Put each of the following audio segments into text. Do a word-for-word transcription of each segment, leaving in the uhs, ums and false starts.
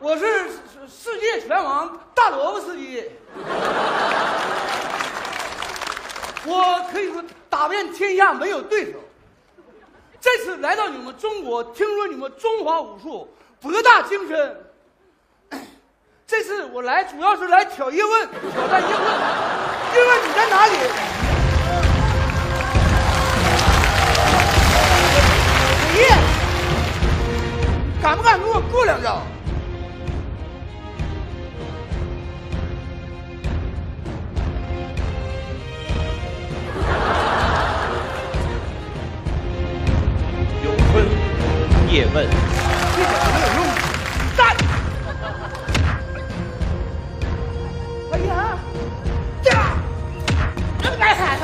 我是世界拳王大萝卜司机，我可以说打遍天下没有对手。这次来到你们中国，听说你们中华武术博大精深，这次我来主要是来挑叶问，挑战叶问。叶问你在哪里？ 敢不敢跟我过两招？咏春，叶问，这招没有用，站！哎呀，呀，这么大孩子！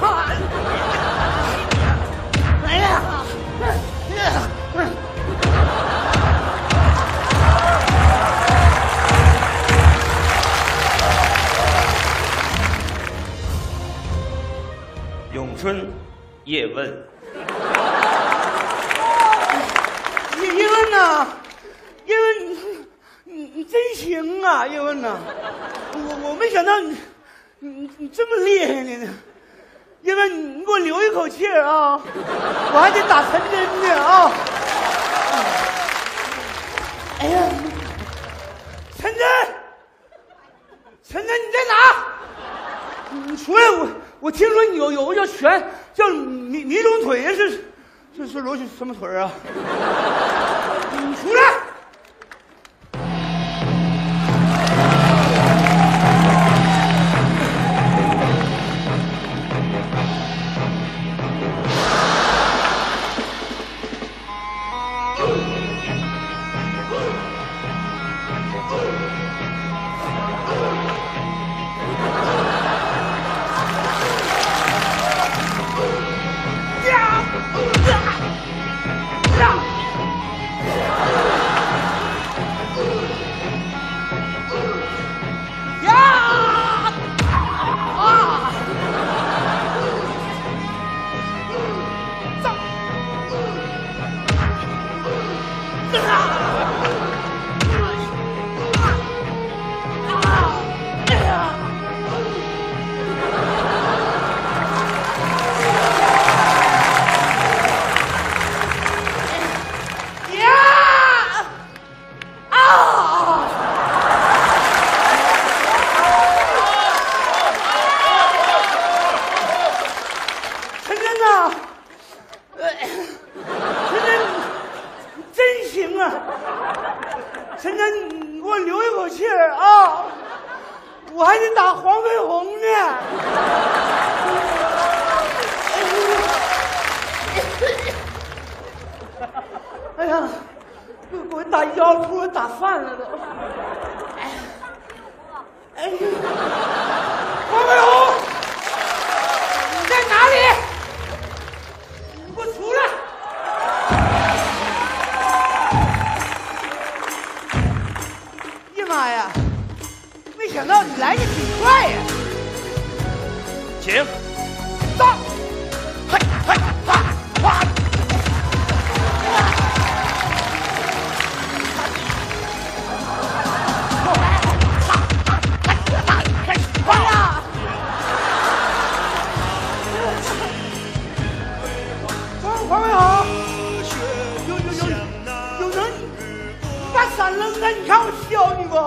妈！ 咏春，叶问。叶叶问呐，叶问，你你真行啊，叶问呐、啊！我我没想到你你你这么厉害呢。 叶问，你给我留一口气儿啊！我还得打陈真呢啊！哎呀，陈真，陈真你在哪？你出来！我我听说你有有个叫拳叫泥泥龙腿呀，是是是罗什么腿啊？你出来！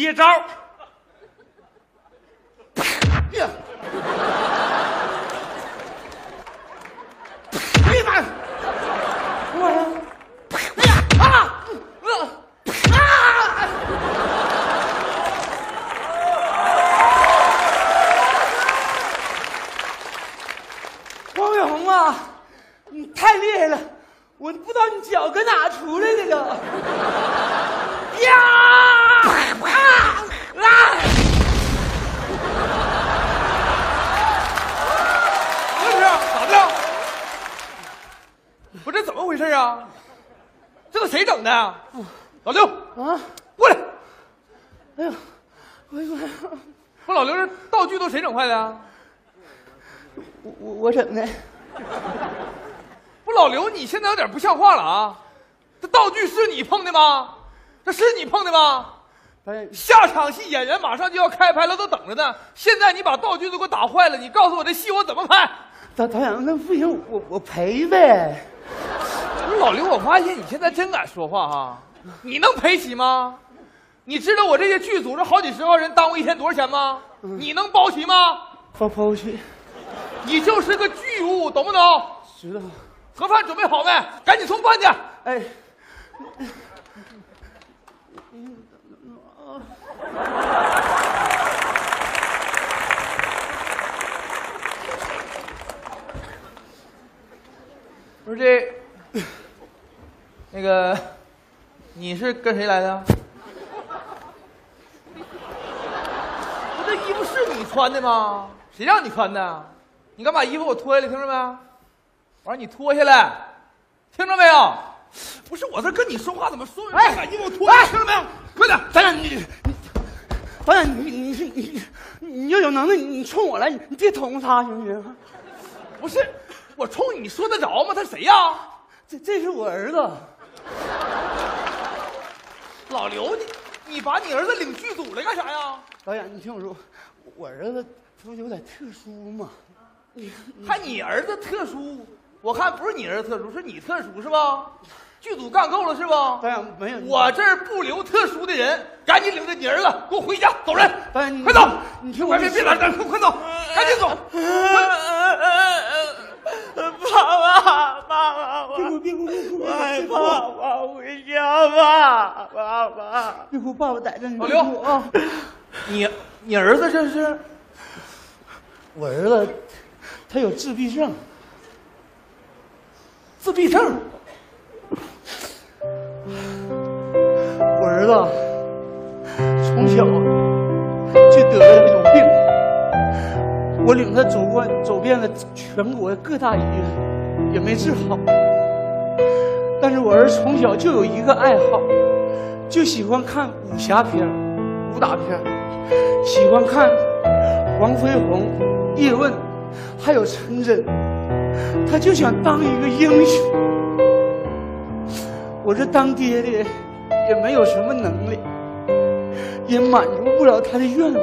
接招！呀！哎呀妈呀！我呀！啊啊啊！出来的了。呀！啊啊！怎么回事？咋的了？不是怎么回事啊？这都谁整的啊？老刘啊，过来！哎呦，我我我老刘这道具都谁整坏的啊？我我我整的。不，老刘，你现在有点不像话了啊！这道具是你碰的吗？这是你碰的吗？导演，下场戏演员马上就要开拍了，都等着呢。现在你把道具都给我打坏了，你告诉我这戏我怎么拍？导导演，那不行，我我赔呗。不是老刘，我发现你现在真敢说话哈！你能赔起吗？你知道我这些剧组这好几十号人耽误一天多少钱吗？嗯、你能包齐吗？包包齐。你就是个巨物，懂不懂？知道。盒饭准备好没？赶紧送饭去！哎，不是这，那个，你是跟谁来的？我这衣服是你穿的吗？谁让你穿的？你敢把衣服我脱下来，听着没？完，你脱下来，听着没有？不是我这跟你说话，怎么说？哎，把衣服脱下来，听着没有？快点，咱俩你，咱俩你你你你要有能耐，你冲我来，你你别捅他，行不行？不是，我冲你说得着吗？他谁呀？这这是我儿子。老刘，你你把你儿子领剧组来干啥呀？导演，你听我说，我儿子不有点特殊吗？还你儿子特殊？我看不是你儿子特殊，是你特殊是吧？剧组干够了是吧？导演没有，我这儿不留特殊的人，赶紧领着你儿子给我回家走人！导演，快走！你听我，别别拦着，快快走，赶紧走！爸爸，爸爸，别哭，别哭，别哭！我害怕，我回家吧，爸爸。别哭，爸爸带着你。老刘啊，你你儿子这是？我儿子他有自闭症。自闭症，我儿子从小就得了这种病，我领他走过走遍了全国各大医院，也没治好。但是我儿子从小就有一个爱好，就喜欢看武侠片、武打片，喜欢看黄飞鸿、叶问，还有陈真。他就想当一个英雄，我这当爹的也没有什么能力，也满足不了他的愿望。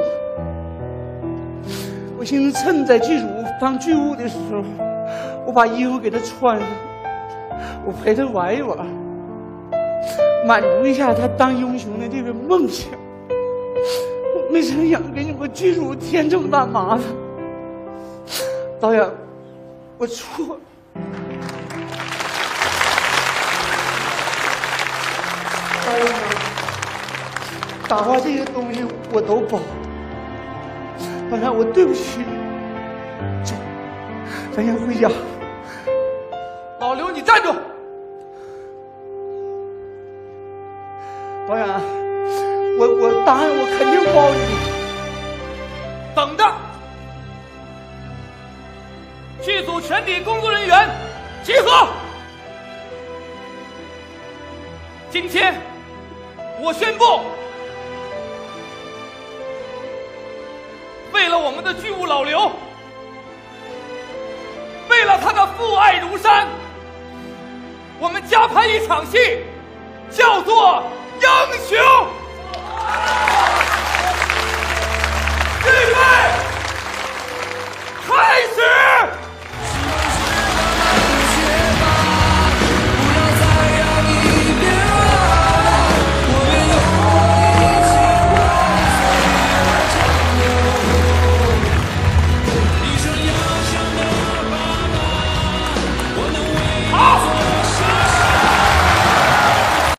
我寻思趁在剧组当剧务的时候，我把衣服给他穿上，我陪他玩一玩，满足一下他当英雄的这个梦想。我没成想给你们剧组添这么大麻烦，导演。我错了，导演，打花这些东西我都包。导演，我对不起，走，咱先回家。老刘，你站住！导演，我我答应，我肯定包你。等着。剧组全体工作人员集合！今天我宣布，为了我们的剧务老刘，为了他的父爱如山，我们加拍一场戏，叫做《英雄》。预备，开始！